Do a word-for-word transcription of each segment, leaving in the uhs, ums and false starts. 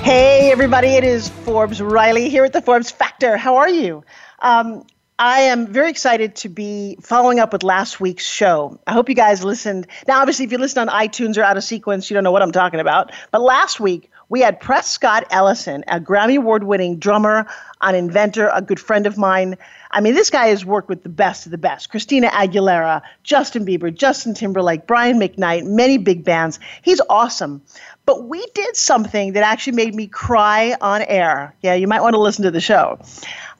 Hey, everybody, it is Forbes Riley here at the Forbes Factor. How are you? Um, I am very excited to be following up with last week's show. I hope you guys listened. Now, obviously, if you listen on iTunes or out of sequence, you don't know what I'm talking about. But last week, we had Press Scott Ellison, a Grammy Award-winning drummer, an inventor, a good friend of mine. I mean, this guy has worked with the best of the best. Christina Aguilera, Justin Bieber, Justin Timberlake, Brian McKnight, many big bands. He's awesome. But we did something that actually made me cry on air. Yeah, you might want to listen to the show.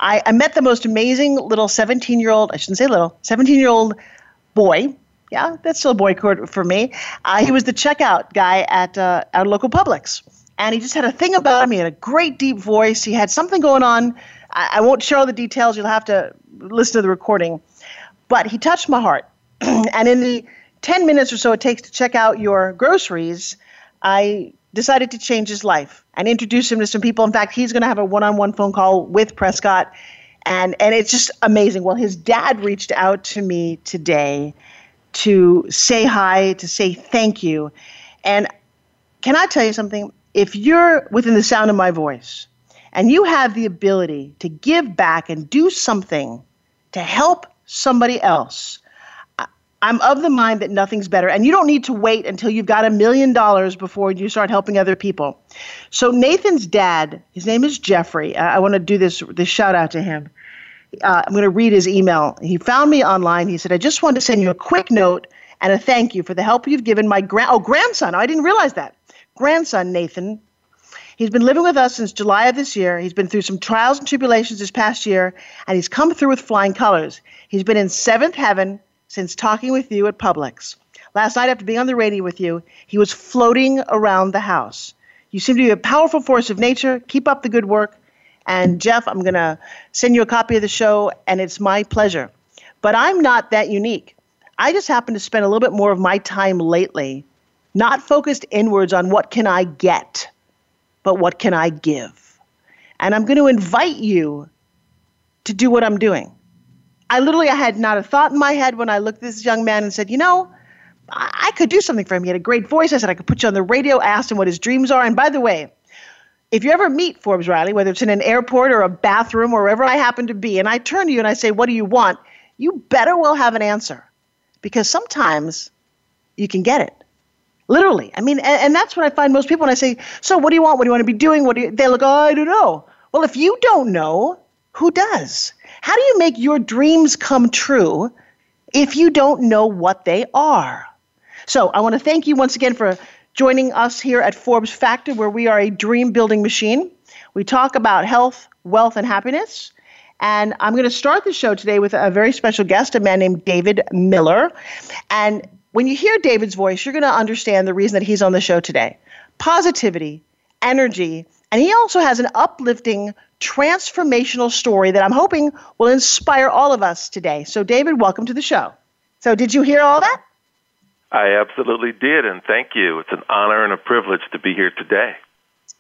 I, I met the most amazing little seventeen-year-old, I shouldn't say little, seventeen-year-old boy. Yeah, that's still a boy for me. Uh, he was the checkout guy at uh, our local Publix. And he just had a thing about him. He had a great deep voice. He had something going on. I, I won't share all the details. You'll have to listen to the recording. But he touched my heart. And in the ten minutes or so it takes to check out your groceries, I decided to change his life and introduce him to some people. In fact, he's going to have a one-on-one phone call with Prescott. And, and it's just amazing. Well, his dad reached out to me today to say hi, to say thank you. And can I tell you something? If you're within the sound of my voice and you have the ability to give back and do something to help somebody else, I'm of the mind that nothing's better. And you don't need to wait until you've got a million dollars before you start helping other people. So Nathan's dad, his name is Jeffrey. I, I want to do this, this shout out to him. Uh, I'm going to read his email. He found me online. He said, I just wanted to send you a quick note and a thank you for the help you've given my grand, oh, grandson. I didn't realize that. Grandson, Nathan. He's been living with us since July of this year. He's been through some trials and tribulations this past year, and he's come through with flying colors. He's been in seventh heaven since talking with you at Publix. Last night, after being on the radio with you, he was floating around the house. You seem to be a powerful force of nature. Keep up the good work. And Jeff, I'm going to send you a copy of the show, and it's my pleasure. But I'm not that unique. I just happen to spend a little bit more of my time lately not focused inwards on what can I get, but what can I give? And I'm going to invite you to do what I'm doing. I literally I had not a thought in my head when I looked at this young man and said, you know, I could do something for him. He had a great voice. I said, I could put you on the radio. I asked him what his dreams are. And by the way, if you ever meet Forbes Riley, whether it's in an airport or a bathroom or wherever I happen to be, and I turn to you and I say, what do you want? You better well have an answer, because sometimes you can get it. Literally. I mean, and, and that's what I find most people when I say, so what do you want? What do you want to be doing? What do you, they look, oh, I don't know. Well, if you don't know, who does? How do you make your dreams come true if you don't know what they are? So I want to thank you once again for joining us here at Forbes Factor, where we are a dream building machine. We talk about health, wealth, and happiness. And I'm going to start the show today with a very special guest, a man named David Miller. And when you hear David's voice, you're going to understand the reason that he's on the show today. Positivity, energy, and he also has an uplifting, transformational story that I'm hoping will inspire all of us today. So, David, welcome to the show. So, did you hear all that? I absolutely did, and thank you. It's an honor and a privilege to be here today.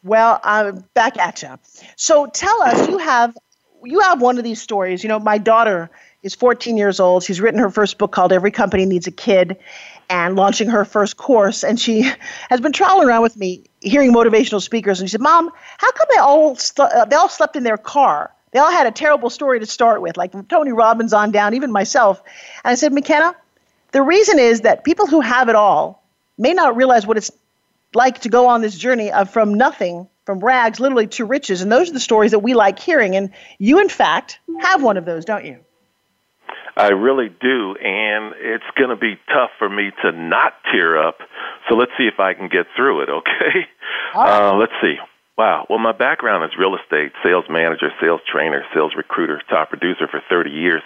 Well, I'm back at you. So, tell us, you have you have one of these stories. You know, my daughter is fourteen years old. She's written her first book called Every Company Needs a Kid and launching her first course. And she has been traveling around with me hearing motivational speakers. And she said, Mom, how come they all st- they all slept in their car? They all had a terrible story to start with, like from Tony Robbins on down, even myself. And I said, McKenna, the reason is that people who have it all may not realize what it's like to go on this journey of from nothing, from rags, literally to riches. And those are the stories that we like hearing. And you, in fact, have one of those, don't you? I really do, and it's going to be tough for me to not tear up, so let's see if I can get through it, okay? Right. Uh, let's see. Wow. Well, my background is real estate, sales manager, sales trainer, sales recruiter, top producer for thirty years.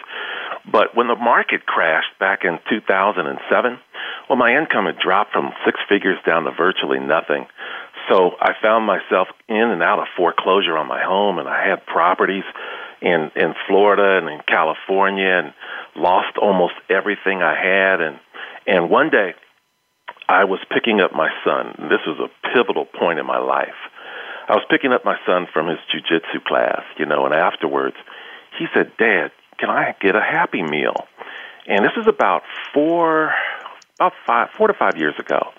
But when the market crashed back in two thousand seven, well, my income had dropped from six figures down to virtually nothing. So I found myself in and out of foreclosure on my home, and I had properties in, in Florida and in California, and lost almost everything I had. And, and one day, I was picking up my son. This was a pivotal point in my life. I was picking up my son from his jiu-jitsu class, you know, and afterwards, he said, "Dad, can I get a Happy Meal?" And this is about four, about five, four to five years ago.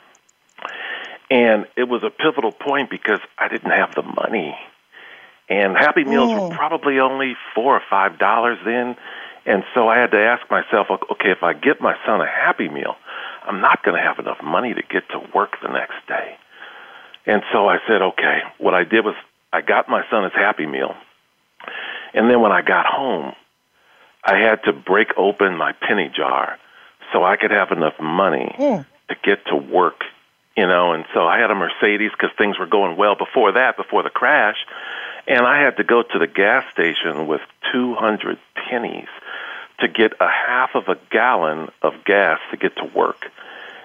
And it was a pivotal point because I didn't have the money. And Happy Meals mm. were probably only four or five dollars then. And so I had to ask myself, okay, if I get my son a Happy Meal, I'm not going to have enough money to get to work the next day. And so I said, okay, what I did was I got my son his Happy Meal. And then when I got home, I had to break open my penny jar so I could have enough money yeah. to get to work, you know. And so I had a Mercedes because things were going well before that, before the crash. And I had to go to the gas station with two hundred pennies to get a half of a gallon of gas to get to work.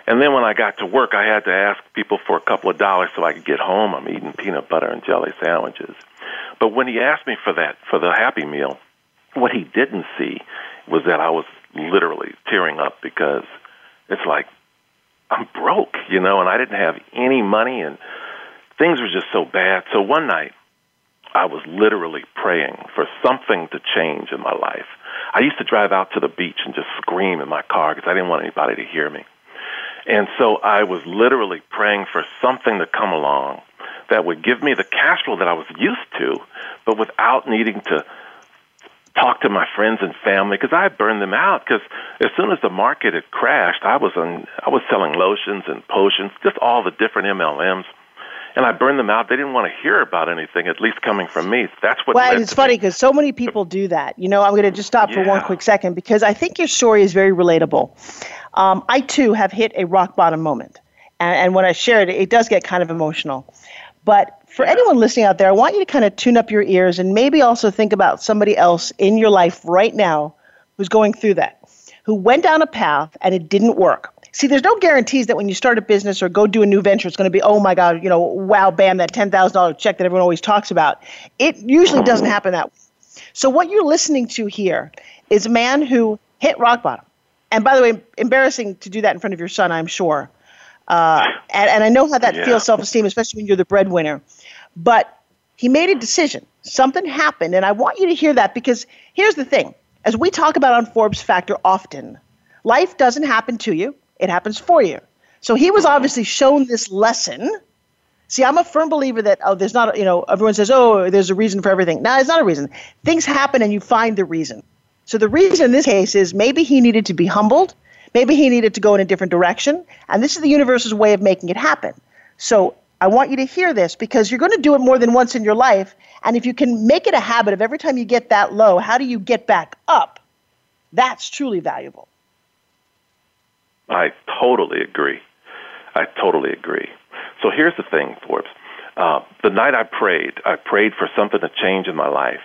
And then when I got to work, I had to ask people for a couple of dollars so I could get home. I'm eating peanut butter and jelly sandwiches. But when he asked me for that, for the Happy Meal, what he didn't see was that I was literally tearing up because it's like, I'm broke, you know, and I didn't have any money and things were just so bad. So one night, I was literally praying for something to change in my life. I used to drive out to the beach and just scream in my car because I didn't want anybody to hear me. And so I was literally praying for something to come along that would give me the cash flow that I was used to, but without needing to talk to my friends and family, because I burned them out. Because as soon as the market had crashed, I was on, I was selling lotions and potions, just all the different M L Ms, and I burned them out. They didn't want to hear about anything, at least coming from me. That's what. Well, it's funny because so many people do that. You know, I'm going to just stop yeah. for one quick second because I think your story is very relatable. Um, I too have hit a rock bottom moment, and, and when I share it, it does get kind of emotional. But for anyone listening out there, I want you to kind of tune up your ears and maybe also think about somebody else in your life right now who's going through that, who went down a path and it didn't work. See, there's no guarantees that when you start a business or go do a new venture, it's going to be, oh my God, you know, wow, bam, that ten thousand dollars check that everyone always talks about. It usually doesn't happen that way. So what you're listening to here is a man who hit rock bottom. And by the way, embarrassing to do that in front of your son, I'm sure. Uh, and, and I know how that yeah. feels, self-esteem, especially when you're the breadwinner. But he made a decision. Something happened. And I want you to hear that because here's the thing. As we talk about on Forbes Factor often, life doesn't happen to you. It happens for you. So he was obviously shown this lesson. See, I'm a firm believer that, oh, there's not, you know, everyone says, oh, there's a reason for everything. No, it's not a reason. Things happen and you find the reason. So the reason in this case is maybe he needed to be humbled. Maybe he needed to go in a different direction. And this is the universe's way of making it happen. So I want you to hear this because you're going to do it more than once in your life. And if you can make it a habit of every time you get that low, how do you get back up? That's truly valuable. I totally agree. I totally agree. So here's the thing, Forbes. Uh, the night I prayed, I prayed for something to change in my life.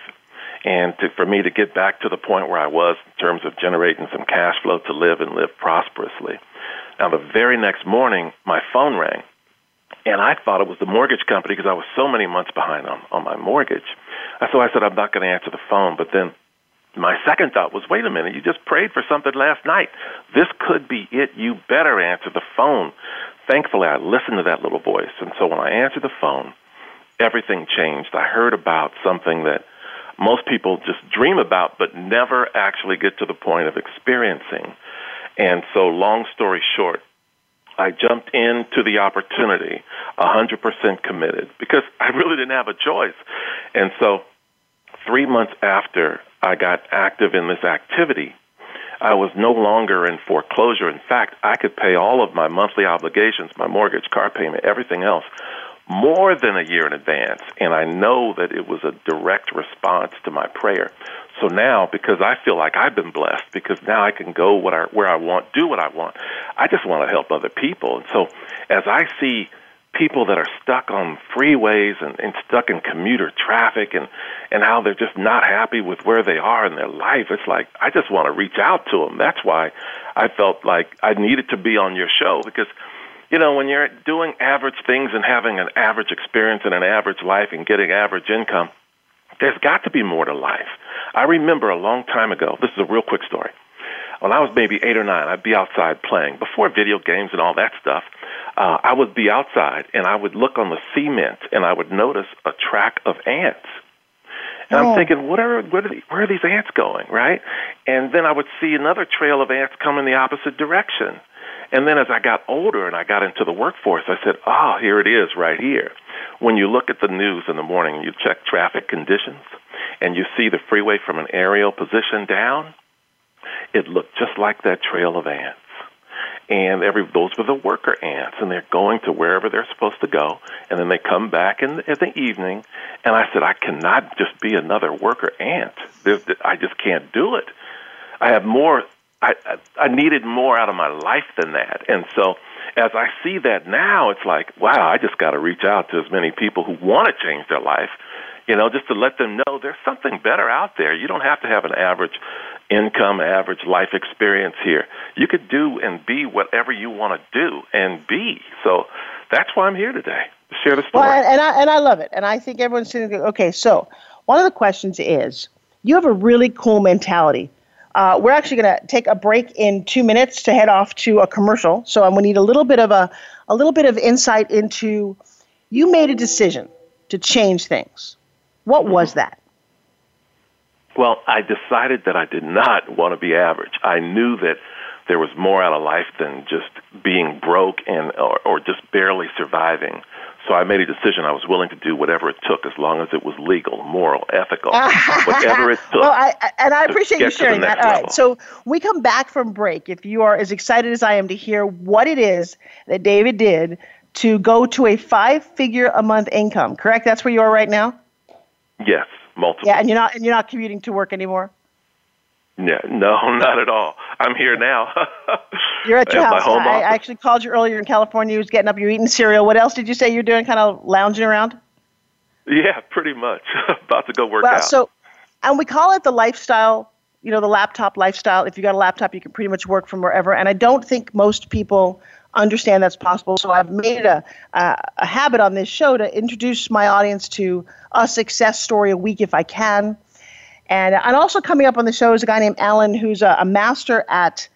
And to, for me to get back to the point where I was in terms of generating some cash flow to live and live prosperously. Now, the very next morning, my phone rang, and I thought it was the mortgage company because I was so many months behind on, on my mortgage. So I said, I'm not going to answer the phone. But then my second thought was, wait a minute, you just prayed for something last night. This could be it. You better answer the phone. Thankfully, I listened to that little voice. And so when I answered the phone, everything changed. I heard about something that most people just dream about but never actually get to the point of experiencing. And so long story short, I jumped into the opportunity one hundred percent committed because I really didn't have a choice. And so three months after I got active in this activity, I was no longer in foreclosure. In fact, I could pay all of my monthly obligations, my mortgage, car payment, everything else, more than a year in advance, and I know that it was a direct response to my prayer. So now, because I feel like I've been blessed, because now I can go what I, where I want, do what I want, I just want to help other people. And so as I see people that are stuck on freeways and, and stuck in commuter traffic and, and how they're just not happy with where they are in their life, it's like I just want to reach out to them. That's why I felt like I needed to be on your show, because you know, when you're doing average things and having an average experience and an average life and getting average income, there's got to be more to life. I remember a long time ago, this is a real quick story. When I was maybe eight or nine, I'd be outside playing. Before video games and all that stuff, uh, I would be outside, and I would look on the cement, and I would notice a track of ants. And yeah. I'm thinking, what are, where, are the, where are these ants going, right? And then I would see another trail of ants come in the opposite direction. And then as I got older and I got into the workforce, I said, oh, here it is right here. When you look at the news in the morning, you check traffic conditions, and you see the freeway from an aerial position down, it looked just like that trail of ants. And every those were the worker ants, and they're going to wherever they're supposed to go, and then they come back in the, in the evening. And I said, I cannot just be another worker ant. There's, I just can't do it. I have more. I, I I needed more out of my life than that. And so as I see that now, it's like, wow, I just got to reach out to as many people who want to change their life, you know, just to let them know there's something better out there. You don't have to have an average income, average life experience here. You could do and be whatever you want to do and be. So that's why I'm here today, to share the story. Well, and I, and I love it. And I think everyone's going to go, okay, so one of the questions is, you have a really cool mentality. Uh, we're actually going to take a break in two minutes to head off to a commercial. So I'm going to need a little bit of a, a little bit of insight into, you made a decision to change things. What was that? Well, I decided that I did not want to be average. I knew that there was more out of life than just being broke and or, or just barely surviving. So I made a decision. I was willing to do whatever it took, as long as it was legal, moral, ethical, whatever it took. Well, I, and I appreciate you sharing that. All right, so we come back from break. If you are as excited as I am to hear what it is that David did to go to a five-figure-a-month income, correct? That's where you are right now? Yes, multiple. Yeah, and you're not and you're not commuting to work anymore? Yeah, no, not at all. I'm here now. You're at your at house. My home I, I actually called you earlier in California. You was getting up. You were eating cereal. What else did you say you're doing? Kind of lounging around? Yeah, pretty much. About to go work well, out. So, and we call it the lifestyle, you know, the laptop lifestyle. If you got a laptop, you can pretty much work from wherever. And I don't think most people understand that's possible. So I've made a, uh, a habit on this show to introduce my audience to a success story a week if I can. And, and also coming up on the show is a guy named Alan, who's a, a master at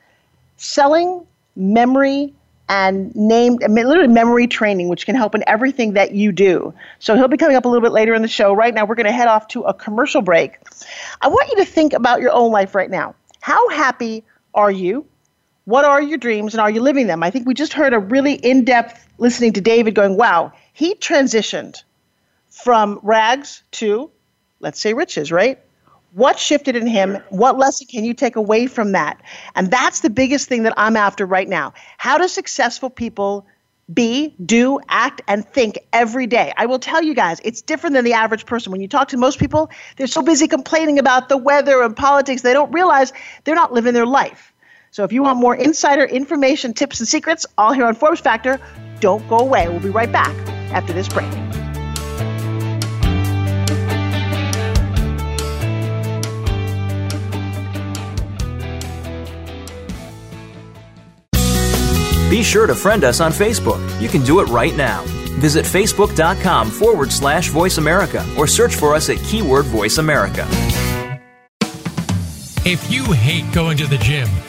selling, memory, and name, I mean, literally memory training, which can help in everything that you do. So he'll be coming up a little bit later in the show. Right now, we're going to head off to a commercial break. I want you to think about your own life right now. How happy are you? What are your dreams, and are you living them? I think we just heard a really in-depth listening to David going, wow, he transitioned from rags to, let's say, riches, right? What shifted in him? What lesson can you take away from that? And that's the biggest thing that I'm after right now. How do successful people be, do, act, and think every day? I will tell you guys, it's different than the average person. When you talk to most people, they're so busy complaining about the weather and politics, they don't realize they're not living their life. So if you want more insider information, tips, and secrets, all here on Forbes Factor, don't go away. We'll be right back after this break. Be sure to friend us on Facebook. You can do it right now. Visit Facebook.com forward slash Voice America or search for us at keyword Voice America. If you hate going to the gym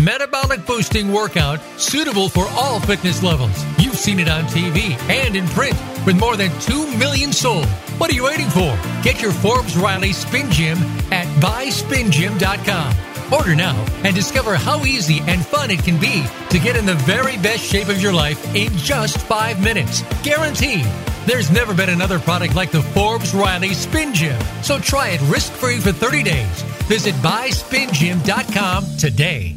metabolic-boosting workout suitable for all fitness levels. You've seen it on T V and in print with more than two million sold. What are you waiting for? Get your Forbes Riley Spin Gym at buy spin gym dot com. Order now and discover how easy and fun it can be to get in the very best shape of your life in just five minutes. Guaranteed. There's never been another product like the Forbes Riley Spin Gym. So try it risk-free for thirty days. Visit buy spin gym dot com today.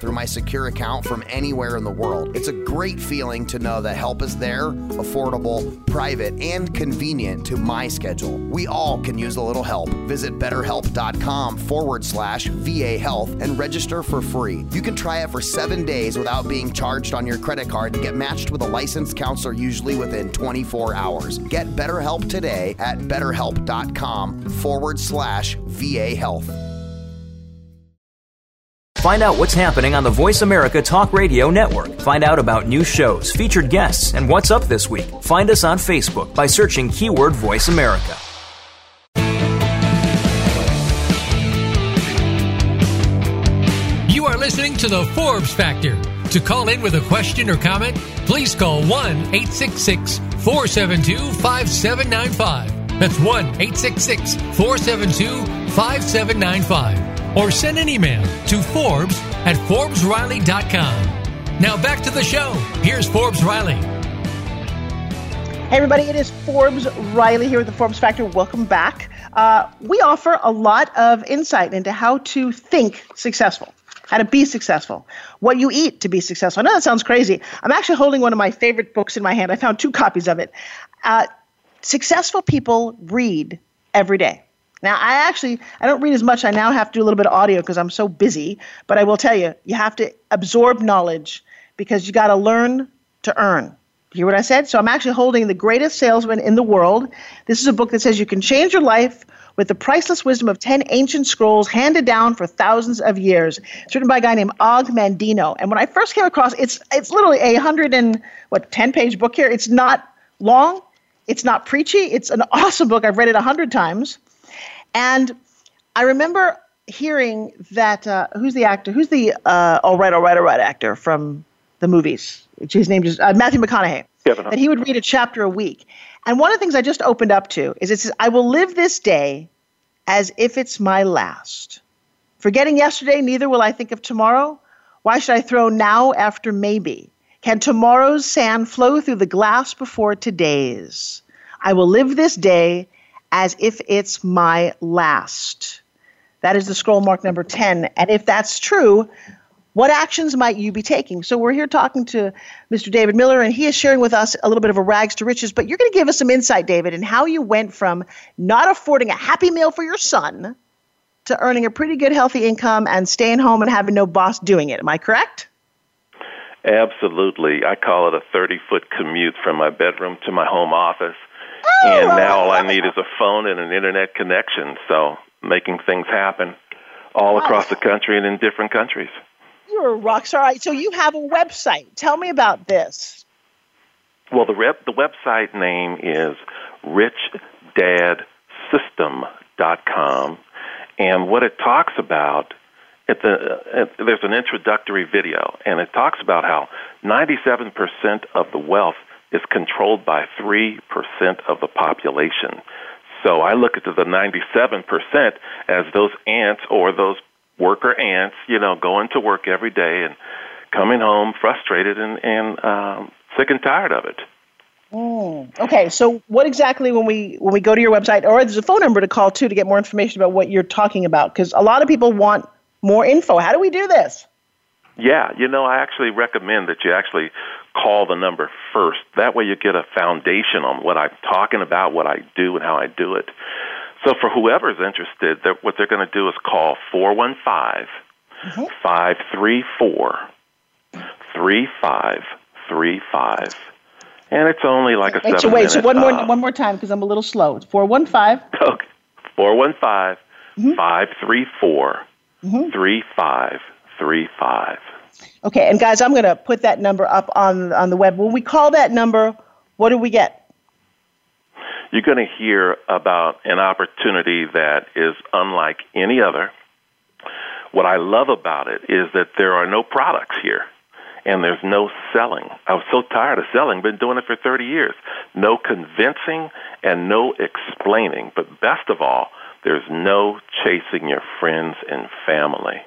through my secure account from anywhere in the world. It's a great feeling to know that help is there, affordable, private, and convenient to my schedule. We all can use a little help. Visit BetterHelp.com forward slash VA Health and register for free. You can try it for seven days without being charged on your credit card and get matched with a licensed counselor usually within twenty-four hours. Get BetterHelp today at BetterHelp.com forward slash VA Health. Find out what's happening on the Voice America Talk Radio Network. Find out about new shows, featured guests, and what's up this week. Find us on Facebook by searching keyword Voice America. You are listening to the Forbes Factor. To call in with a question or comment, please call one eight six six, four seven two, five seven nine five. That's one eight six six, four seven two, five seven nine five. Or send an email to Forbes at Forbes Riley dot com. Now back to the show. Here's Forbes Riley. Hey everybody, it is Forbes Riley here with the Forbes Factor. Welcome back. Uh, we offer a lot of insight into how to think successful, how to be successful, what you eat to be successful. I know that sounds crazy. I'm actually holding one of my favorite books in my hand. I found two copies of it. Uh, successful people read every day. Now, I actually, I don't read as much. I now have to do a little bit of audio because I'm so busy. But I will tell you, you have to absorb knowledge because you got to learn to earn. You hear what I said? So I'm actually holding The Greatest Salesman in the World. This is a book that says you can change your life with the priceless wisdom of ten ancient scrolls handed down for thousands of years. It's written by a guy named Og Mandino. And when I first came across, it's it's literally a hundred and, what, ten-page book here. It's not long. It's not preachy. It's an awesome book. I've read it a hundred times. And I remember hearing that, uh, who's the actor, who's the uh, all right, all right, all right actor from the movies, which his name is uh, Matthew McConaughey, Kevin, that he would read a chapter a week. And one of the things I just opened up to is it says, I will live this day as if it's my last. Forgetting yesterday, neither will I think of tomorrow. Why should I throw now after maybe? Can tomorrow's sand flow through the glass before today's? I will live this day as if it's my last. That is the scroll mark number ten. And if that's true, what actions might you be taking? So we're here talking to Mister David Miller, and he is sharing with us a little bit of a rags to riches, but you're going to give us some insight, David, in how you went from not affording a Happy Meal for your son to earning a pretty good healthy income and staying home and having no boss doing it. Am I correct? Absolutely. I call it a thirty-foot commute from my bedroom to my home office. And now all I need is a phone and an internet connection, so making things happen all across the country and in different countries. You're a rock star. So you have a website. Tell me about this. Well, the rep, the website name is rich dad system dot com, and what it talks about, at the, at, there's an introductory video, and it talks about how ninety-seven percent of the wealth is controlled by three percent of the population. So I look at the ninety-seven percent as those ants or those worker ants, you know, going to work every day and coming home frustrated and, and um, sick and tired of it. Mm. Okay, so what exactly when we when we go to your website, or there's a phone number to call, too, to get more information about what you're talking about, because a lot of people want more info. How do we do this? Yeah, you know, I actually recommend that you actually call the number first. That way you get a foundation on what I'm talking about, what I do, and how I do it. So for whoever's interested, they're, what they're going to do is call four one five, five three four, three five three five. And it's only like a seven-minute. So wait, so one more, uh, one more time because I'm a little slow. It's four one five. Okay, four one five, five three four, three five three five. Three five. Okay, and guys, I'm going to put that number up on on the web. When we call that number, what do we get? You're going to hear about an opportunity that is unlike any other. What I love about it is that there are no products here, and there's no selling. I was so tired of selling, been doing it for thirty years. No convincing and no explaining. But best of all, there's no chasing your friends and family.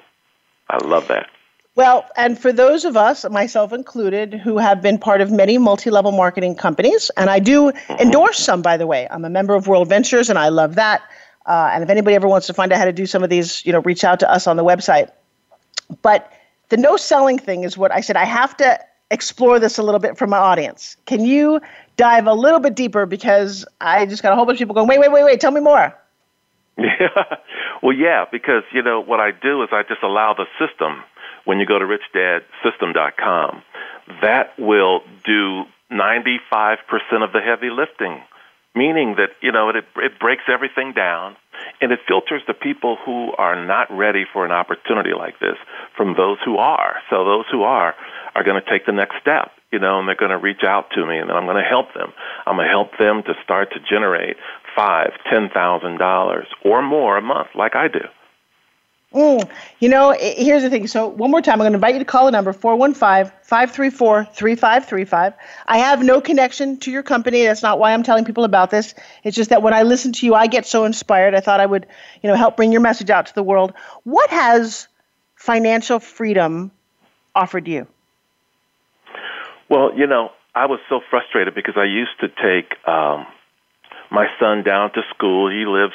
I love that. Well, and for those of us, myself included, who have been part of many multi-level marketing companies, and I do endorse some, by the way. I'm a member of World Ventures, and I love that. Uh, and if anybody ever wants to find out how to do some of these, you know, reach out to us on the website. But the no selling thing is what I said. I have to explore this a little bit for my audience. Can you dive a little bit deeper? Because I just got a whole bunch of people going, wait, wait, wait, wait, tell me more. Yeah. Well, yeah, because, you know, what I do is I just allow the system. When you go to rich dad system dot com, that will do ninety-five percent of the heavy lifting, meaning that, you know, it, it breaks everything down, and it filters the people who are not ready for an opportunity like this from those who are. So those who are are going to take the next step, you know, and they're going to reach out to me, and then I'm going to help them. I'm going to help them to start to generate five, ten thousand dollars or more a month, like I do. Mm. You know, here's the thing. So one more time, I'm going to invite you to call the number four one five, five three four, three five three five. I have no connection to your company. That's not why I'm telling people about this. It's just that when I listen to you, I get so inspired. I thought I would, you know, help bring your message out to the world. What has financial freedom offered you? Well, you know, I was so frustrated because I used to take um, my son down to school. He lives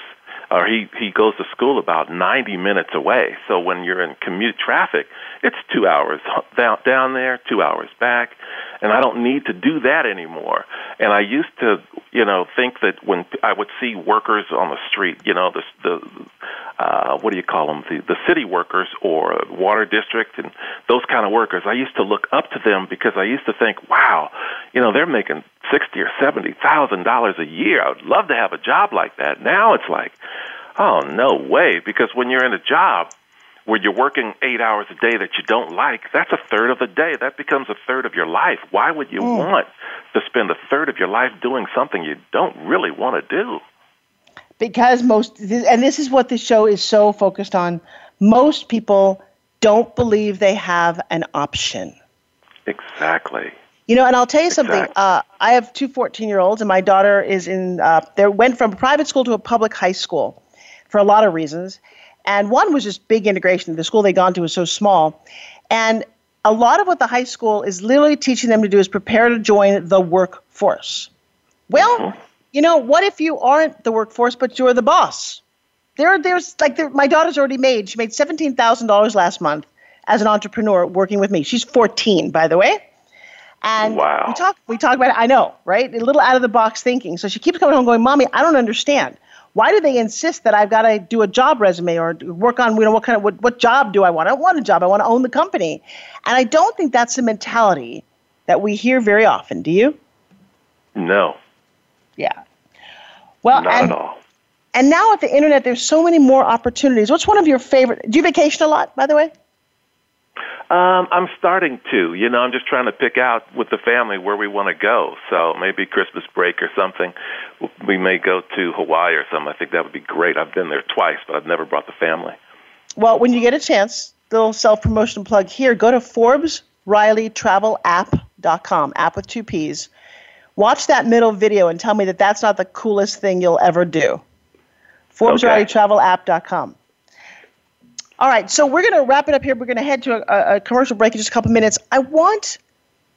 or he, he goes to school about ninety minutes away. So when you're in commute traffic, it's two hours down, down there, two hours back, and I don't need to do that anymore. And I used to, you know, think that when I would see workers on the street, you know, the, the uh, what do you call them, the, the city workers or water district and those kind of workers, I used to look up to them because I used to think, wow, you know, they're making sixty thousand dollars or seventy thousand dollars a year. I would love to have a job like that. Now it's like, oh, no way, because when you're in a job where you're working eight hours a day that you don't like, that's a third of the day. That becomes a third of your life. Why would you mm. want to spend a third of your life doing something you don't really want to do? Because most, and this is what the show is so focused on, most people don't believe they have an option. Exactly. You know, and I'll tell you something. Exactly. Uh, I have two fourteen-year-olds, and my daughter is in. Uh, they went from a private school to a public high school, for a lot of reasons. And one was just big integration. The school they'd gone to was so small, and a lot of what the high school is literally teaching them to do is prepare to join the workforce. Well, mm-hmm. you know, what if you aren't the workforce, but you're the boss? There, there's like there, my daughter's already made. She made seventeen thousand dollars last month as an entrepreneur working with me. She's fourteen, by the way. And wow. we talk we talk about it, I know, right? A little out-of-the-box thinking. So she keeps coming home going, Mommy, I don't understand. Why do they insist that I've got to do a job resume or work on, you know, what kind of what, what job do I want? I don't want a job. I want to own the company. And I don't think that's the mentality that we hear very often. Do you? No. Yeah. Well, Not and, at all. And now with the internet, there's so many more opportunities. What's one of your favorite? Do you vacation a lot, by the way? Um, I'm starting to, you know, I'm just trying to pick out with the family where we want to go. So maybe Christmas break or something. We may go to Hawaii or something. I think that would be great. I've been there twice, but I've never brought the family. Well, when you get a chance, little self-promotion plug here, go to Forbes Riley Travel App dot com, app with two P's. Watch that middle video and tell me that that's not the coolest thing you'll ever do. Forbes Riley Travel App dot com. All right, so we're going to wrap it up here. We're going to head to a, a commercial break in just a couple minutes. I want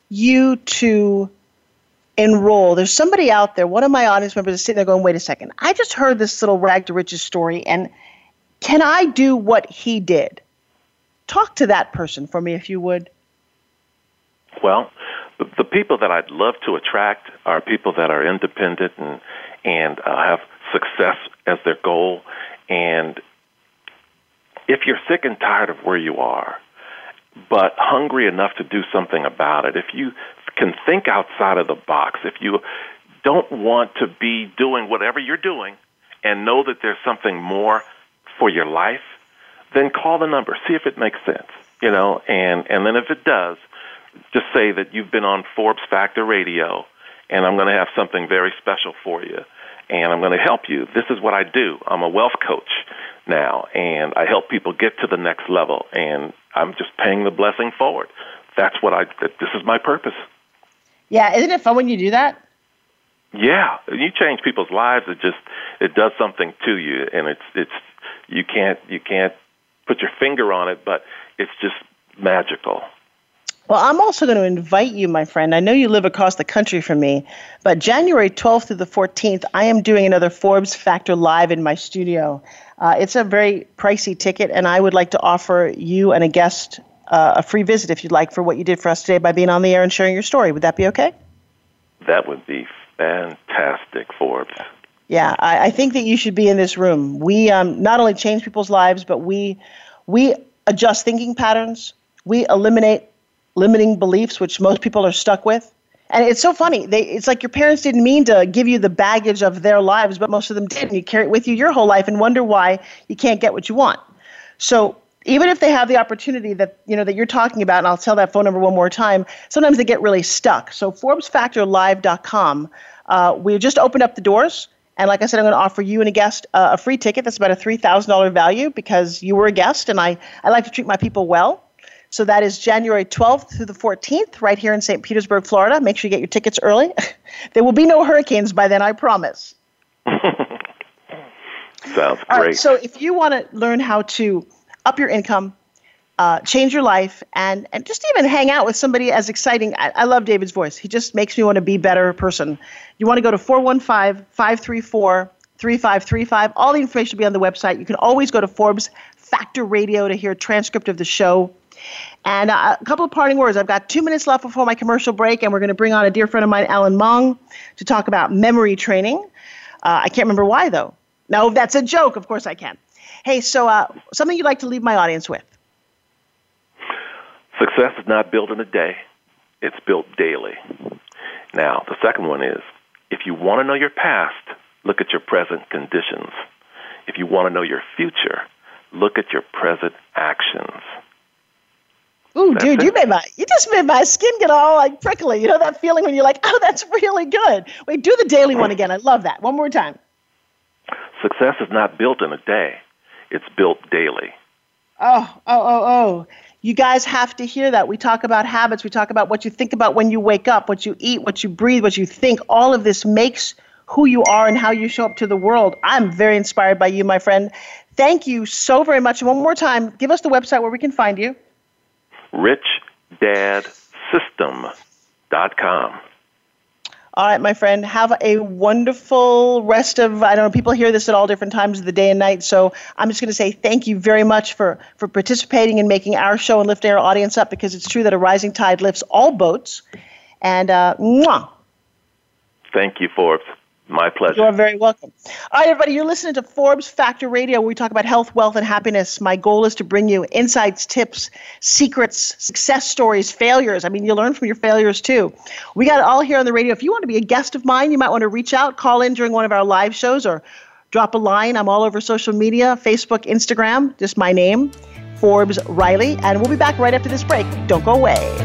you to enroll. There's somebody out there, one of my audience members is sitting there going, wait a second, I just heard this little rag to riches story, and can I do what he did? Talk to that person for me, if you would. Well, the, the people that I'd love to attract are people that are independent and, and uh, have success as their goal, and if you're sick and tired of where you are, but hungry enough to do something about it, if you can think outside of the box, if you don't want to be doing whatever you're doing and know that there's something more for your life, then call the number, see if it makes sense, you know, and, and then if it does, just say that you've been on Forbes Factor Radio, and I'm going to have something very special for you. and I'm going to help you. This is what I do. I'm a wealth coach now, and I help people get to the next level, and I'm just paying the blessing forward. That's what I, this is my purpose. Yeah, isn't it fun when you do that? Yeah, you change people's lives. It just, it does something to you, and it's, it's, you can't, you can't put your finger on it, but it's just magical. Well, I'm also going to invite you, my friend. I know you live across the country from me, but January twelfth through the fourteenth, I am doing another Forbes Factor Live in my studio. Uh, it's a very pricey ticket, and I would like to offer you and a guest uh, a free visit, if you'd like, for what you did for us today by being on the air and sharing your story. Would that be okay? That would be fantastic, Forbes. Yeah, I, I think that you should be in this room. We um, not only change people's lives, but we we adjust thinking patterns. We eliminate limiting beliefs, which most people are stuck with. And it's so funny. They, it's like your parents didn't mean to give you the baggage of their lives, but most of them did. And you carry it with you your whole life and wonder why you can't get what you want. So even if they have the opportunity that, you know, that you're talking about, and I'll tell that phone number one more time, sometimes they get really stuck. So Forbes Factor Live dot com, uh, we just opened up the doors. And like I said, I'm going to offer you and a guest uh, a free ticket. That's about a three thousand dollars value because you were a guest, and I, I like to treat my people well. So that is January twelfth through the fourteenth, right here in Saint Petersburg, Florida. Make sure you get your tickets early. There will be no hurricanes by then, I promise. Sounds great. All right, so if you want to learn how to up your income, uh, change your life, and, and just even hang out with somebody as exciting. I, I love David's voice. He just makes me want to be a better person. You want to go to four one five, five three four, three five three five. All the information will be on the website. You can always go to Forbes Factor Radio to hear a transcript of the show. And uh, a couple of parting words. I've got two minutes left before my commercial break, and we're going to bring on a dear friend of mine, Alan Mong, to talk about memory training. Uh, I can't remember why, though. No, that's a joke. Of course I can. Hey, so uh, something you'd like to leave my audience with. Success is not built in a day. It's built daily. Now, the second one is, if you want to know your past, look at your present conditions. If you want to know your future, look at your present actions. Ooh, that's dude, it. you made my you just made my skin get all like prickly. You know that feeling when you're like, oh, that's really good. Wait, do the daily one again. I love that. One more time. Success is not built in a day. It's built daily. Oh, oh, oh, oh. You guys have to hear that. We talk about habits. We talk about what you think about when you wake up, what you eat, what you breathe, what you think. All of this makes who you are and how you show up to the world. I'm very inspired by you, my friend. Thank you so very much. And one more time, give us the website where we can find you. rich dad system dot com. All right, my friend, have a wonderful rest of, I don't know, people hear this at all different times of the day and night, so I'm just going to say thank you very much for, for participating and making our show and lifting our audience up, because it's true that a rising tide lifts all boats. And uh, mwah. Thank you, Forbes. My pleasure. You're very welcome. All right, everybody, you're listening to Forbes Factor Radio, where we talk about health, wealth, and happiness. My goal is to bring you insights, tips, secrets, success stories, failures. I mean, you learn from your failures, too. We got it all here on the radio. If you want to be a guest of mine, you might want to reach out, call in during one of our live shows, or drop a line. I'm all over social media, Facebook, Instagram, just my name, Forbes Riley. And we'll be back right after this break. Don't go away.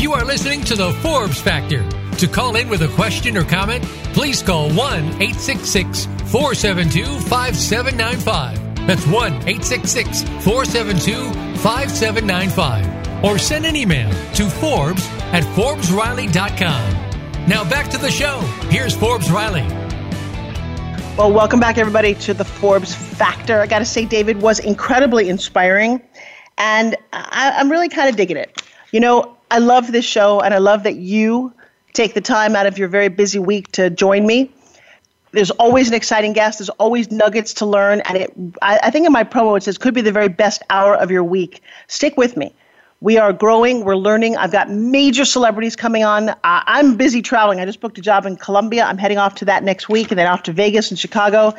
You are listening to The Forbes Factor. To call in with a question or comment, please call one eight six six, four seven two, five seven nine five. That's one eight six six, four seven two, five seven nine five. Or send an email to Forbes at Forbes Riley dot com. Now back to the show. Here's Forbes Riley. Well, welcome back, everybody, to the Forbes Factor. I got to say, David was incredibly inspiring, and I, I'm really kind of digging it. You know, I love this show, and I love that you take the time out of your very busy week to join me. There's always an exciting guest. There's always nuggets to learn. And it, I, I think in my promo it says, could be the very best hour of your week. Stick with me. We are growing. We're learning. I've got major celebrities coming on. Uh, I'm busy traveling. I just booked a job in Colombia. I'm heading off to that next week and then off to Vegas and Chicago.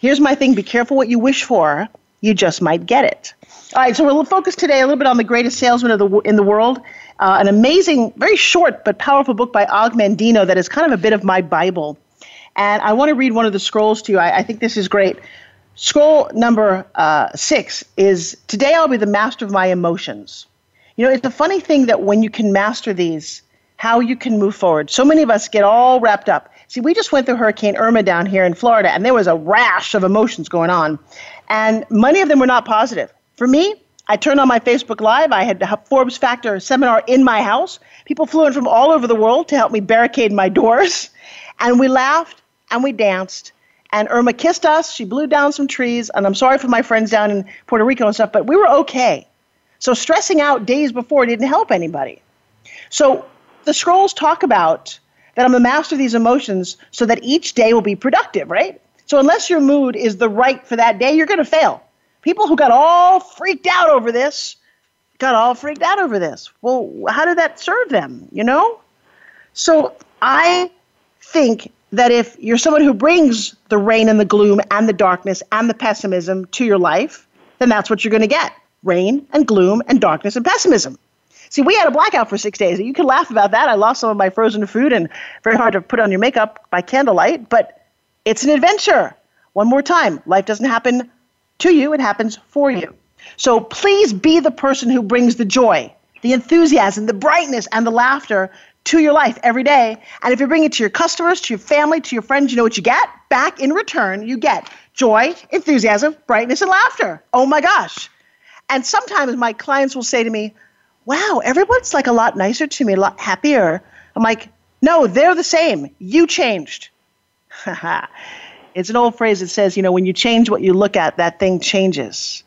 Here's my thing. Be careful what you wish for. You just might get it. All right, so we'll focus today a little bit on the greatest salesman of the in the world. Uh, an amazing, very short but powerful book by Og Mandino that is kind of a bit of my Bible. And I want to read one of the scrolls to you. I, I think this is great. Scroll number uh, six is, today I'll be the master of my emotions. You know, it's a funny thing that when you can master these, how you can move forward. So many of us get all wrapped up. See, we just went through Hurricane Irma down here in Florida, and there was a rash of emotions going on. And many of them were not positive. For me, I turned on my Facebook Live. I had a Forbes Factor seminar in my house. People flew in from all over the world to help me barricade my doors. And we laughed and we danced. And Irma kissed us. She blew down some trees. And I'm sorry for my friends down in Puerto Rico and stuff, but we were okay. So stressing out days before didn't help anybody. So the scrolls talk about that I'm a master of these emotions so that each day will be productive, right? So unless your mood is the right for that day, you're going to fail. People who got all freaked out over this, got all freaked out over this. Well, how did that serve them, you know? So I think that if you're someone who brings the rain and the gloom and the darkness and the pessimism to your life, then that's what you're going to get, rain and gloom and darkness and pessimism. See, we had a blackout for six days. You can laugh about that. I lost some of my frozen food and very hard to put on your makeup by candlelight, but it's an adventure. One more time, life doesn't happen to you, it happens for you. So please be the person who brings the joy, the enthusiasm, the brightness, and the laughter to your life every day. And if you bring it to your customers, to your family, to your friends, you know what you get? Back in return, you get joy, enthusiasm, brightness, and laughter. Oh my gosh. And sometimes my clients will say to me, wow, everyone's like a lot nicer to me, a lot happier. I'm like, no, they're the same. You changed. Ha ha. It's an old phrase that says, you know, when you change what you look at, that thing changes.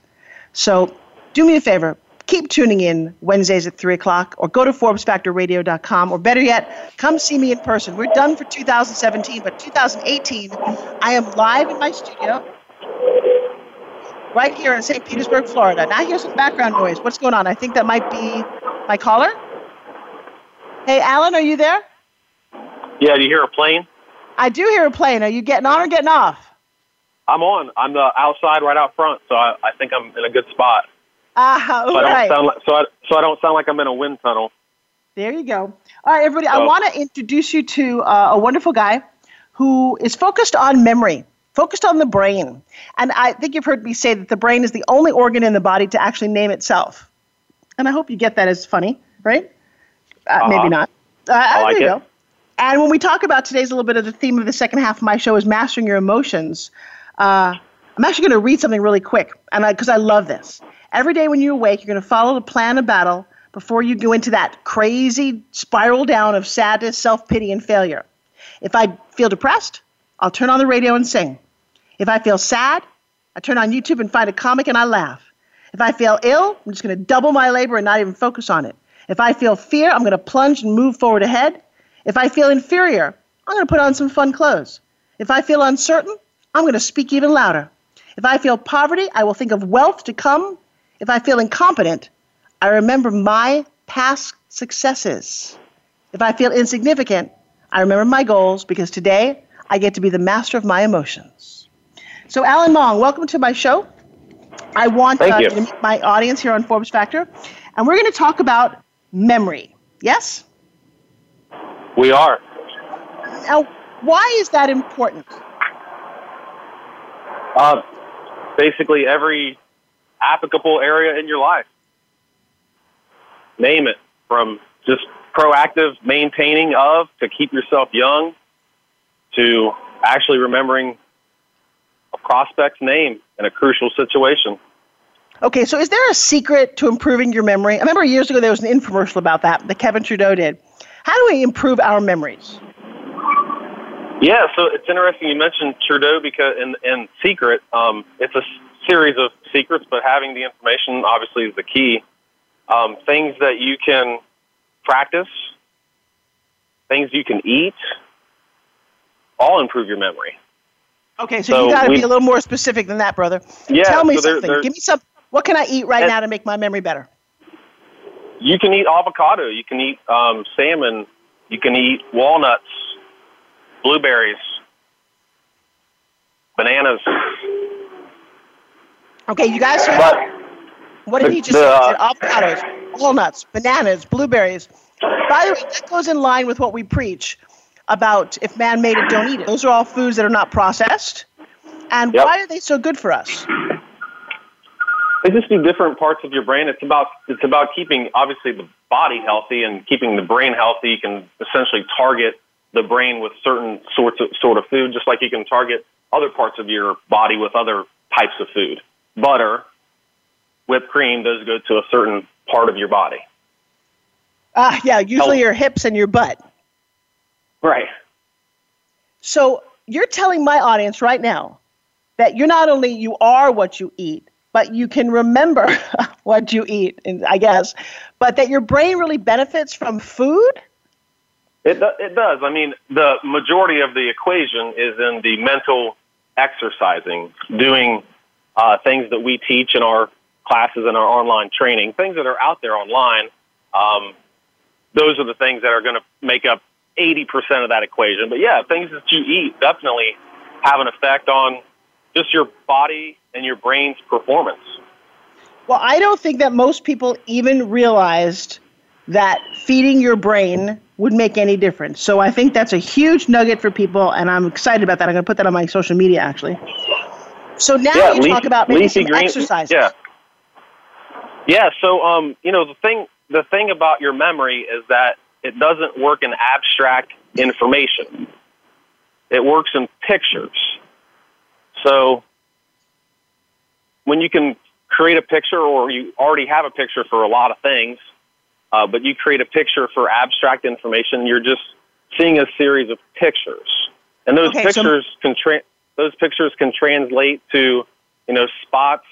So do me a favor. Keep tuning in Wednesdays at three o'clock or go to Forbes Factor Radio dot com or better yet, come see me in person. We're done for two thousand seventeen, but two thousand eighteen, I am live in my studio right here in Saint Petersburg, Florida. Now I hear some background noise. What's going on? I think that might be my caller. Hey, Alan, are you there? Yeah, do you hear a plane? I do hear a plane. Are you getting on or getting off? I'm on. I'm the outside right out front, so I, I think I'm in a good spot. Ah, uh, so right. Like, so, I, so I don't sound like I'm in a wind tunnel. There you go. All right, everybody, so, I want to introduce you to uh, a wonderful guy who is focused on memory, focused on the brain. And I think you've heard me say that the brain is the only organ in the body to actually name itself. And I hope you get that as funny, right? Uh, uh-huh. Maybe not. Uh, I like there you it. Go. And when we talk about today's a little bit of the theme of the second half of my show is mastering your emotions, uh, I'm actually going to read something really quick and because I, I love this. Every day when you awake, you're going to follow the plan of battle before you go into that crazy spiral down of sadness, self-pity, and failure. If I feel depressed, I'll turn on the radio and sing. If I feel sad, I turn on YouTube and find a comic and I laugh. If I feel ill, I'm just going to double my labor and not even focus on it. If I feel fear, I'm going to plunge and move forward ahead. If I feel inferior, I'm going to put on some fun clothes. If I feel uncertain, I'm going to speak even louder. If I feel poverty, I will think of wealth to come. If I feel incompetent, I remember my past successes. If I feel insignificant, I remember my goals because today I get to be the master of my emotions. So Alan Mong, welcome to my show. I want uh, you to meet my audience here on Forbes Factor. And we're going to talk about memory. Yes? We are. Now, why is that important? Uh, basically every applicable area in your life. Name it, from just proactive maintaining of, to keep yourself young, to actually remembering a prospect's name in a crucial situation. Okay, so is there a secret to improving your memory? I remember years ago there was an infomercial about that that Kevin Trudeau did. How do we improve our memories? Yeah, so it's interesting you mentioned Trudeau because in, in secret, um, it's a series of secrets, but having the information obviously is the key. Um, things that you can practice, things you can eat, all improve your memory. Okay, so, so you got to be a little more specific than that, brother. Yeah, tell me so there, something. There, Give me something. What can I eat right now to make my memory better? You can eat avocado. You can eat um, salmon. You can eat walnuts, blueberries, bananas. Okay, you guys. But what did he just the, say? Avocados, walnuts, bananas, blueberries. By the way, that goes in line with what we preach about if man made it, don't eat it. Those are all foods that are not processed. And yep. Why are they so good for us? They just do different parts of your brain. It's about it's about keeping, obviously, the body healthy and keeping the brain healthy. You can essentially target the brain with certain sorts of sort of food, just like you can target other parts of your body with other types of food. Butter, whipped cream, those go to a certain part of your body. Ah, uh, yeah, usually your hips and your butt. Right. So you're telling my audience right now that you're not only you are what you eat, but you can remember what you eat, I guess, but that your brain really benefits from food? It, it does. I mean, the majority of the equation is in the mental exercising, doing uh, things that we teach in our classes and our online training, things that are out there online. Um, those are the things that are going to make up eighty percent of that equation. But, yeah, things that you eat definitely have an effect on just your body and your brain's performance. Well, I don't think that most people even realized that feeding your brain would make any difference. So I think that's a huge nugget for people, and I'm excited about that. I'm going to put that on my social media, actually. So now yeah, you leafy, talk about maybe some green, exercises. Yeah, yeah. So um, you know the thing, the thing about your memory is that it doesn't work in abstract information. It works in pictures. So when you can create a picture, or you already have a picture for a lot of things, uh, but you create a picture for abstract information, you're just seeing a series of pictures, and those okay, pictures so- can tra- those pictures can translate to you know spots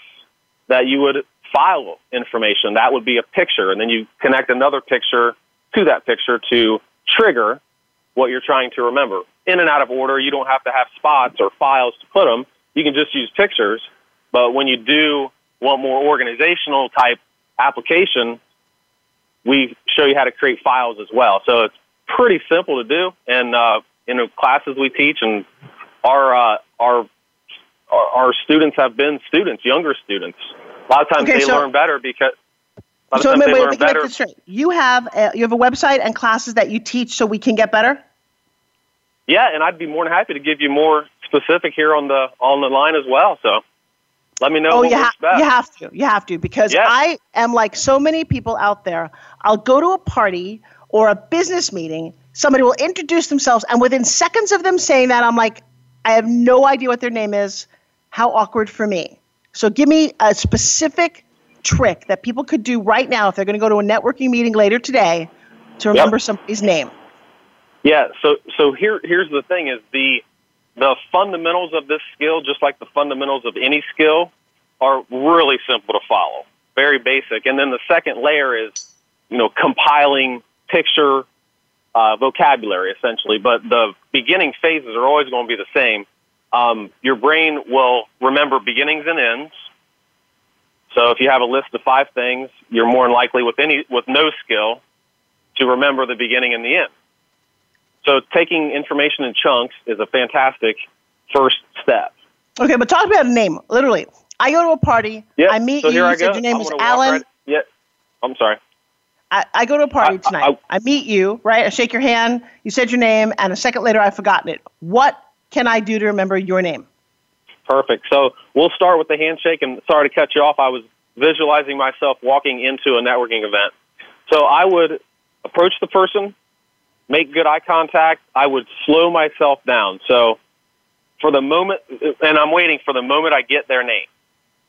that you would file information. That would be a picture, and then you connect another picture to that picture to trigger what you're trying to remember. In and out of order, you don't have to have spots or files to put them. You can just use pictures. But when you do one more organizational type application, we show you how to create files as well. So it's pretty simple to do. And uh, in the classes we teach, and our, uh, our our our students have been students, younger students. A lot of times okay, they so, learn better because. So wait, wait, wait, wait, wait. You have a, you have a website and classes that you teach, so we can get better. Yeah, and I'd be more than happy to give you more specific here on the on the line as well. So. Let me know. Oh, you, ha- you have to. You have to, because yes. I am like so many people out there. I'll go to a party or a business meeting. Somebody will introduce themselves, and within seconds of them saying that, I'm like, I have no idea what their name is. How awkward for me. So give me a specific trick that people could do right now if they're going to go to a networking meeting later today to remember yep. somebody's name. Yeah. So so here here's the thing is the. The fundamentals of this skill, just like the fundamentals of any skill, are really simple to follow, very basic. And then the second layer is, you know, compiling picture uh, vocabulary, essentially. But the beginning phases are always going to be the same. Um, your brain will remember beginnings and ends. So if you have a list of five things, you're more than likely with any with no skill to remember the beginning and the end. So taking information in chunks is a fantastic first step. Okay, but talk about a name, literally. I go to a party, yep. I meet so you, you said your name I'm was Alan. Right. Yeah, I'm sorry. I, I go to a party I, tonight. I, I meet you, right? I shake your hand. You said your name, and a second later, I've forgotten it. What can I do to remember your name? Perfect. So we'll start with the handshake, and sorry to cut you off. I was visualizing myself walking into a networking event. So I would approach the person, make good eye contact. I would slow myself down. So for the moment, and I'm waiting for the moment I get their name.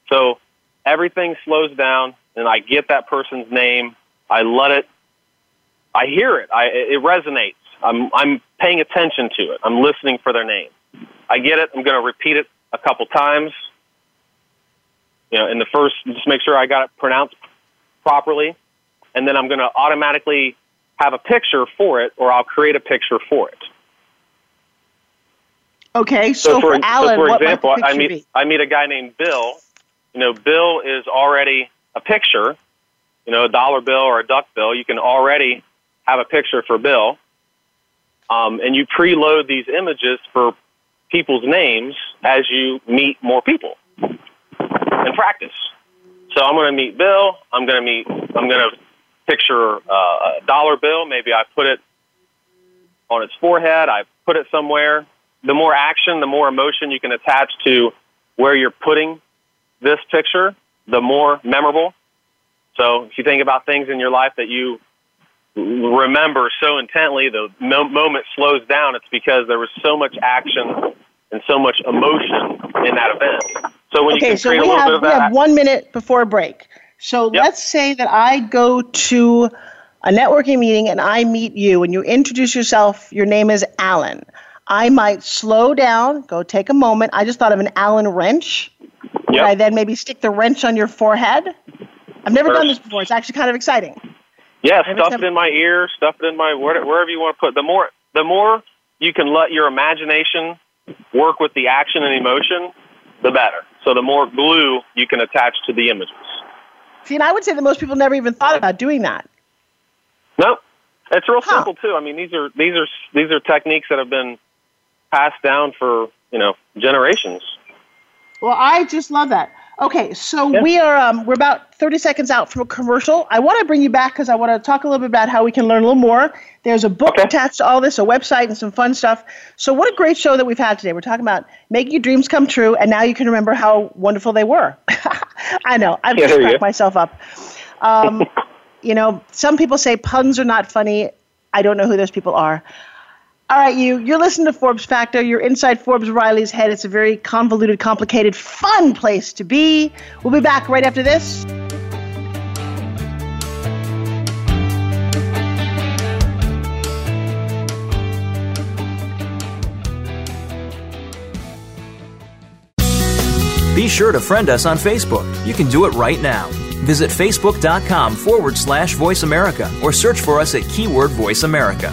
So everything slows down, and I get that person's name. I let it, I hear it, I, it resonates. I'm, I'm paying attention to it. I'm listening for their name. I get it. I'm going to repeat it a couple times. You know, in the first, just make sure I got it pronounced properly. And then I'm going to automatically have a picture for it, or I'll create a picture for it. Okay, so, so for, for Alan, so for example, what might the picture be? I meet, I meet a guy named Bill. You know, Bill is already a picture. You know, a dollar bill or a duck bill, you can already have a picture for Bill. Um, and you preload these images for people's names as you meet more people and practice. So I'm going to meet Bill. I'm going to meet, I'm going to picture uh, a dollar bill. Maybe I put it on its forehead. I put it somewhere. The more action, the more emotion you can attach to where you're putting this picture, the more memorable. So if you think about things in your life that you remember so intently, the mo- moment slows down. It's because there was so much action and so much emotion in that event. So when okay, you can so create a little have, bit of that. Okay, so we have one minute before a break. So yep. Let's say that I go to a networking meeting and I meet you and you introduce yourself. Your name is Alan. I might slow down, go take a moment. I just thought of an Allen wrench. Yep. Would I then maybe stick the wrench on your forehead? I've never First. done this before. It's actually kind of exciting. Yeah, Every stuff time. it in my ear, stuff it in my wherever you want to put. The more, the more you can let your imagination work with the action and emotion, the better. So the more glue you can attach to the images. See, and I would say that most people never even thought about doing that. Nope, it's real huh. simple too. I mean, these are these are these are techniques that have been passed down for you know generations. Well, I just love that. Okay, so yeah. we are, um, we're about thirty seconds out from a commercial. I want to bring you back because I want to talk a little bit about how we can learn a little more. There's a book okay. attached to all this, a website, and some fun stuff. So what a great show that we've had today. We're talking about making your dreams come true, and now you can remember how wonderful they were. I know. I've yeah, just cracked myself up. Um, you know, some people say puns are not funny. I don't know who those people are. All right, you, you're listening to Forbes Factor. You're inside Forbes Riley's head. It's a very convoluted, complicated, fun place to be. We'll be back right after this. Be sure to friend us on Facebook. You can do it right now. Visit facebook.com forward slash Voice America or search for us at keyword Voice America.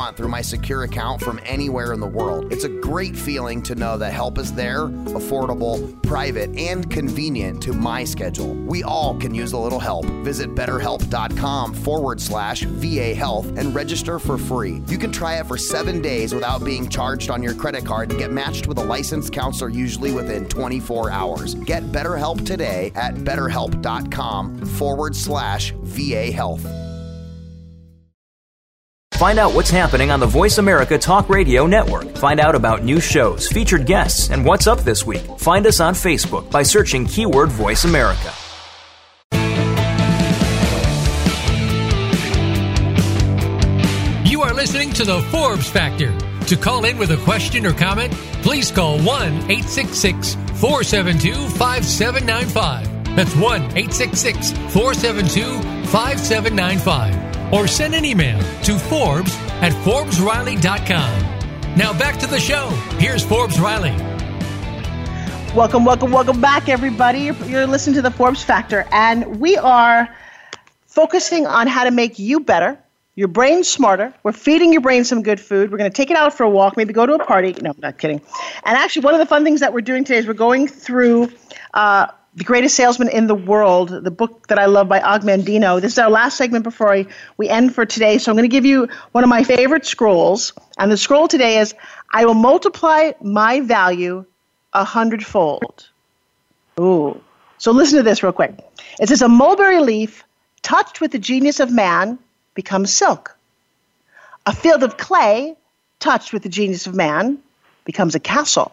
want through my secure account from anywhere in the world. It's a great feeling to know that help is there, affordable, private, and convenient to my schedule. We all can use a little help. Visit BetterHelp.com forward slash VA Health and register for free. You can try it for seven days without being charged on your credit card and get matched with a licensed counselor usually within twenty-four hours. Get BetterHelp today at BetterHelp.com forward slash VA Health. Find out what's happening on the Voice America Talk Radio Network. Find out about new shows, featured guests, and what's up this week. Find us on Facebook by searching keyword Voice America. You are listening to The Forbes Factor. To call in with a question or comment, please call one eight six six, four seven two, five seven nine five. That's one eight six six, four seven two, five seven nine five. Or send an email to Forbes at Forbes Riley dot com. Now back to the show. Here's Forbes Riley. Welcome, welcome, welcome back, everybody. You're, you're listening to The Forbes Factor, and we are focusing on how to make you better, your brain smarter. We're feeding your brain some good food. We're going to take it out for a walk, maybe go to a party. No, not kidding. And actually, one of the fun things that we're doing today is we're going through uh, – The Greatest Salesman in the World, the book that I love by Og Mandino. This is our last segment before I, we end for today. So I'm going to give you one of my favorite scrolls. And the scroll today is, I will multiply my value a hundredfold. Ooh. So listen to this real quick. It says, a mulberry leaf touched with the genius of man becomes silk. A field of clay touched with the genius of man becomes a castle.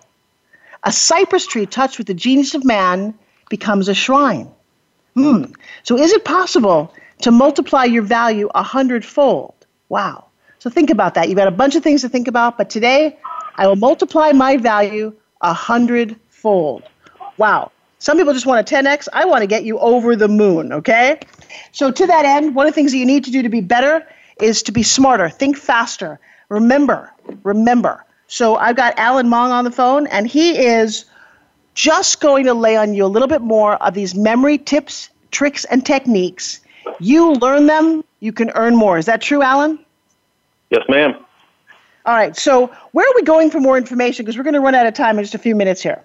A cypress tree touched with the genius of man becomes a shrine. Hmm. So is it possible to multiply your value a hundredfold? Wow. So think about that. You've got a bunch of things to think about, but today I will multiply my value a hundredfold. Wow. Some people just want a ten x. I want to get you over the moon, okay? So to that end, one of the things that you need to do to be better is to be smarter, think faster. Remember, remember. So I've got Alan Mong on the phone, and he is just going to lay on you a little bit more of these memory tips, tricks, and techniques. You learn them, you can earn more. Is that true, Alan? Yes, ma'am. All right. So where are we going for more information? Because we're going to run out of time in just a few minutes here.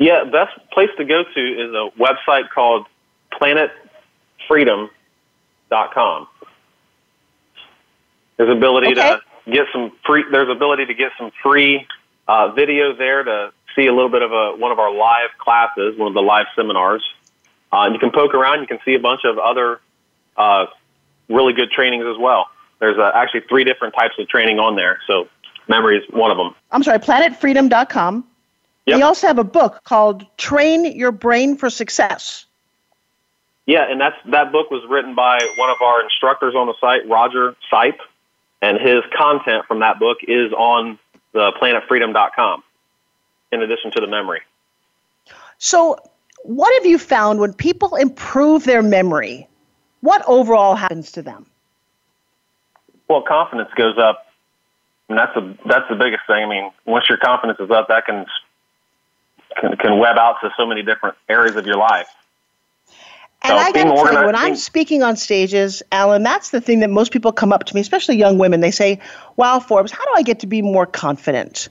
Yeah, the best place to go to is a website called planet freedom dot com. There's ability okay. to get some free, there's ability to get some free uh, video there to see a little bit of a, one of our live classes, one of the live seminars. Uh, and you can poke around. You can see a bunch of other uh, really good trainings as well. There's uh, actually three different types of training on there. So memory is one of them. I'm sorry, planet freedom dot com. Yep. We also have a book called Train Your Brain for Success. Yeah, and that's that book was written by one of our instructors on the site, Roger Seip, and his content from that book is on the planet freedom dot com. In addition to the memory. So what have you found when people improve their memory, what overall happens to them? Well, confidence goes up, and that's the that's the biggest thing. I mean, once your confidence is up, that can can, can web out to so many different areas of your life. And so I got to tell you, when I'm speaking on stages, Alan, that's the thing that most people come up to me, especially young women. They say, wow, Forbes, how do I get to be more confident?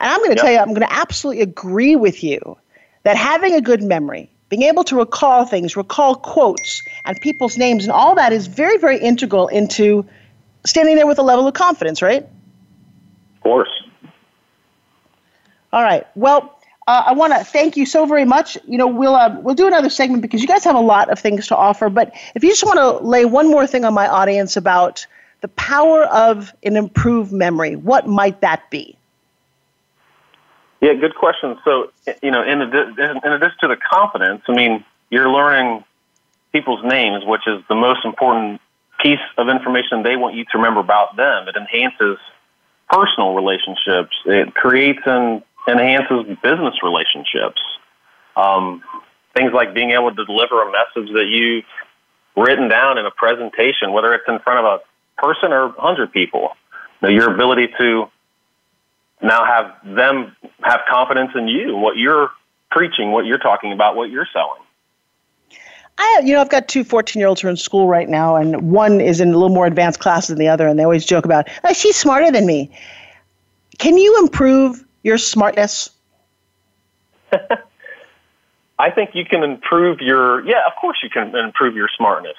And I'm going to yep. tell you, I'm going to absolutely agree with you that having a good memory, being able to recall things, recall quotes and people's names and all that is very, very integral into standing there with a level of confidence, right? Of course. All right. Well, uh, I want to thank you so very much. You know, we'll uh, we'll do another segment because you guys have a lot of things to offer. But if you just want to lay one more thing on my audience about the power of an improved memory, what might that be? Yeah, good question. So, you know, in addition, in addition to the confidence, I mean, you're learning people's names, which is the most important piece of information they want you to remember about them. It enhances personal relationships. It creates and enhances business relationships. Um, things like being able to deliver a message that you've written down in a presentation, whether it's in front of a person or a hundred people. Now, your ability to now have them have confidence in you, what you're preaching, what you're talking about, what you're selling. I, you know, I've got two fourteen-year-olds who are in school right now, and one is in a little more advanced classes than the other, and they always joke about, oh, she's smarter than me. Can you improve your smartness? I think you can improve your, yeah, of course you can improve your smartness.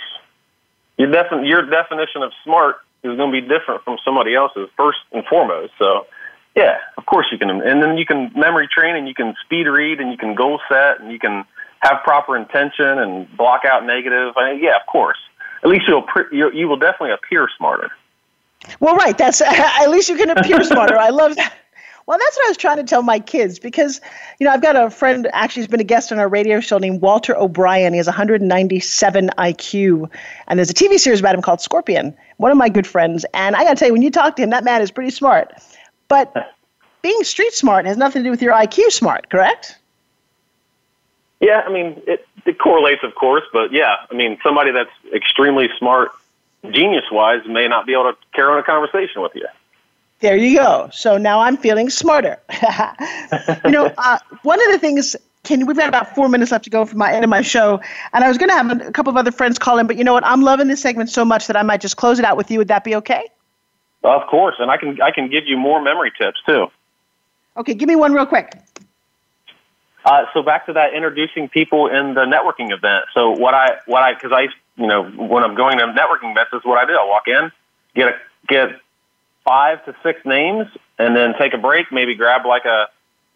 Your, defi- your definition of smart is going to be different from somebody else's, first and foremost. So, yeah, of course you can. And then you can memory train, and you can speed read, and you can goal set, and you can have proper intention and block out negative. I mean, yeah, of course. At least you'll you will definitely appear smarter. Well, right. That's at least you can appear smarter. I love that. Well, that's what I was trying to tell my kids, because, you know, I've got a friend, actually, who's been a guest on our radio show named Walter O'Brien. He has one ninety-seven I Q, and there's a T V series about him called Scorpion, one of my good friends. And I got to tell you, when you talk to him, that man is pretty smart. But being street smart has nothing to do with your I Q smart, correct? Yeah, I mean, it, it correlates, of course, but yeah, I mean, somebody that's extremely smart, genius-wise, may not be able to carry on a conversation with you. There you go. So now I'm feeling smarter. you know, uh, one of the things, Ken, we've got about four minutes left to go for my end of my show, and I was going to have a couple of other friends call in, but you know what? I'm loving this segment so much that I might just close it out with you. Would that be okay? Of course, and I can I can give you more memory tips, too. Okay, give me one real quick. Uh, so back to that introducing people in the networking event. So what I, what I, cause I, you know, when I'm going to networking events, this is what I do. I walk in, get a, get five to six names, and then take a break, maybe grab like a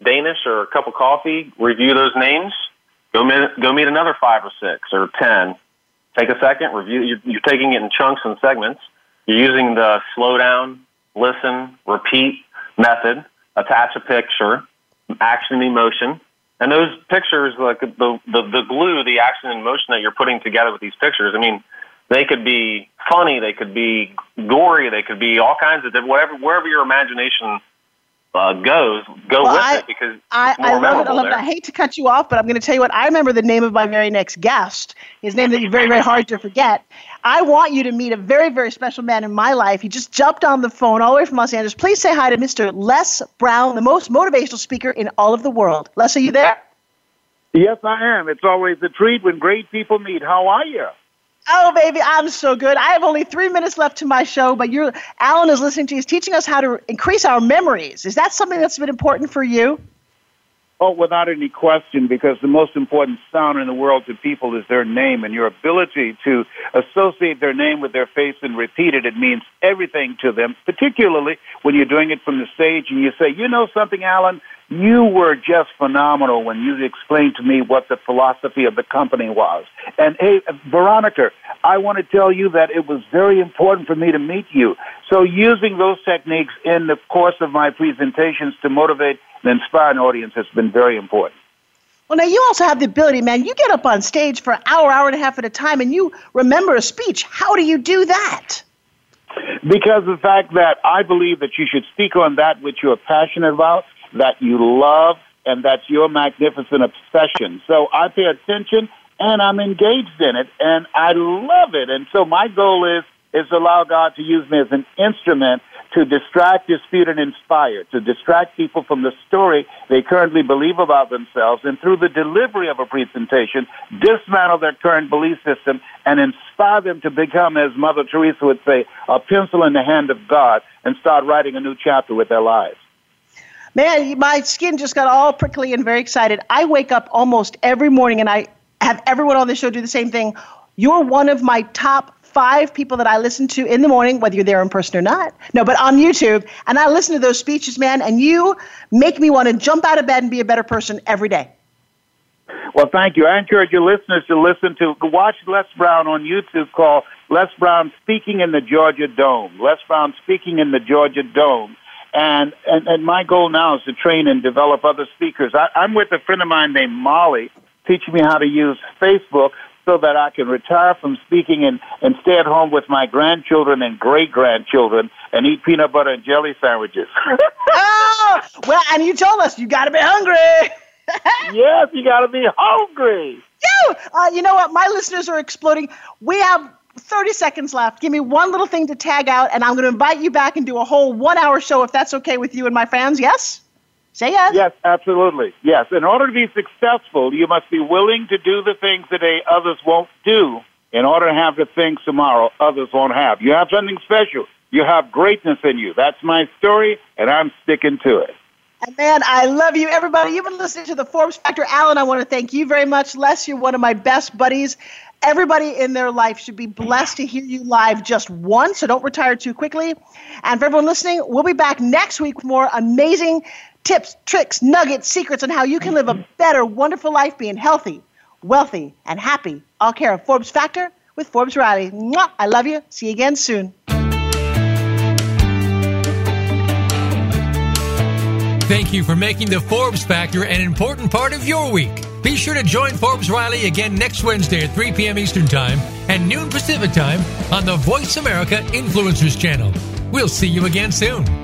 Danish or a cup of coffee, review those names, go meet, go meet another five or six or ten, take a second, review, you're, you're taking it in chunks and segments. You're using the slow down, listen, repeat method, attach a picture, action, emotion. And those pictures, like the, the the glue, the action and motion that you're putting together with these pictures, I mean, they could be funny, they could be gory, they could be all kinds of whatever, wherever your imagination uh, goes, go well, with I, it because I, it's more I memorable love it. I love there. it. I hate to cut you off, but I'm going to tell you what. I remember the name of my very next guest, his name that you're very, very hard to forget. I want you to meet a very, very special man in my life. He just jumped on the phone all the way from Los Angeles. Please say hi to Mister Les Brown, the most motivational speaker in all of the world. Les, are you there? Yes, I am. It's always a treat when great people meet. How are you? Oh, baby, I'm so good. I have only three minutes left to my show, but you're, Alan is listening to you. He's teaching us how to increase our memories. Is that something that's been important for you? Oh, without any question, because the most important sound in the world to people is their name, and your ability to associate their name with their face and repeat it, it means everything to them, particularly when you're doing it from the stage and you say, you know something, Alan, you were just phenomenal when you explained to me what the philosophy of the company was. And, hey, Veronica, I want to tell you that it was very important for me to meet you. So using those techniques in the course of my presentations to motivate and inspire an audience has been very important. Well, now, you also have the ability, man. You get up on stage for an hour, hour and a half at a time, and you remember a speech. How do you do that? Because of the fact that I believe that you should speak on that which you are passionate about, that you love, and that's your magnificent obsession. So I pay attention, and I'm engaged in it, and I love it. And so my goal is is to allow God to use me as an instrument to distract, dispute, and inspire, to distract people from the story they currently believe about themselves, and through the delivery of a presentation, dismantle their current belief system and inspire them to become, as Mother Teresa would say, a pencil in the hand of God and start writing a new chapter with their lives. Man, my skin just got all prickly and very excited. I wake up almost every morning, and I have everyone on this show do the same thing. You're one of my top five people that I listen to in the morning, whether you're there in person or not. No, but on YouTube. And I listen to those speeches, man, and you make me want to jump out of bed and be a better person every day. Well, thank you. I encourage your listeners to listen to, watch Les Brown on YouTube called Les Brown Speaking in the Georgia Dome. Les Brown Speaking in the Georgia Dome. And, and, and my goal now is to train and develop other speakers. I, I'm with a friend of mine named Molly, teaching me how to use Facebook so that I can retire from speaking and, and stay at home with my grandchildren and great-grandchildren and eat peanut butter and jelly sandwiches. Oh, well, and you told us you got to be hungry. Yes, you got to be hungry. You, uh, you know what? My listeners are exploding. We have thirty seconds left. Give me one little thing to tag out, and I'm going to invite you back and do a whole one-hour show if that's okay with you and my fans. Yes? Say yes. Yes, absolutely. Yes. In order to be successful, you must be willing to do the things today others won't do in order to have the things tomorrow others won't have. You have something special. You have greatness in you. That's my story, and I'm sticking to it. And man, I love you, everybody. You've been listening to The Forbes Factor. Alan, I want to thank you very much. Les, you're one of my best buddies. Everybody in their life should be blessed to hear you live just once, so don't retire too quickly. And for everyone listening, we'll be back next week with more amazing tips, tricks, nuggets, secrets on how you can live a better, wonderful life being healthy, wealthy, and happy. All care of Forbes Factor with Forbes Riley. Mwah! I love you. See you again soon. Thank you for making the Forbes Factor an important part of your week. Be sure to join Forbes Riley again next Wednesday at three p.m. Eastern Time and noon Pacific Time on the Voice America Influencers Channel. We'll see you again soon.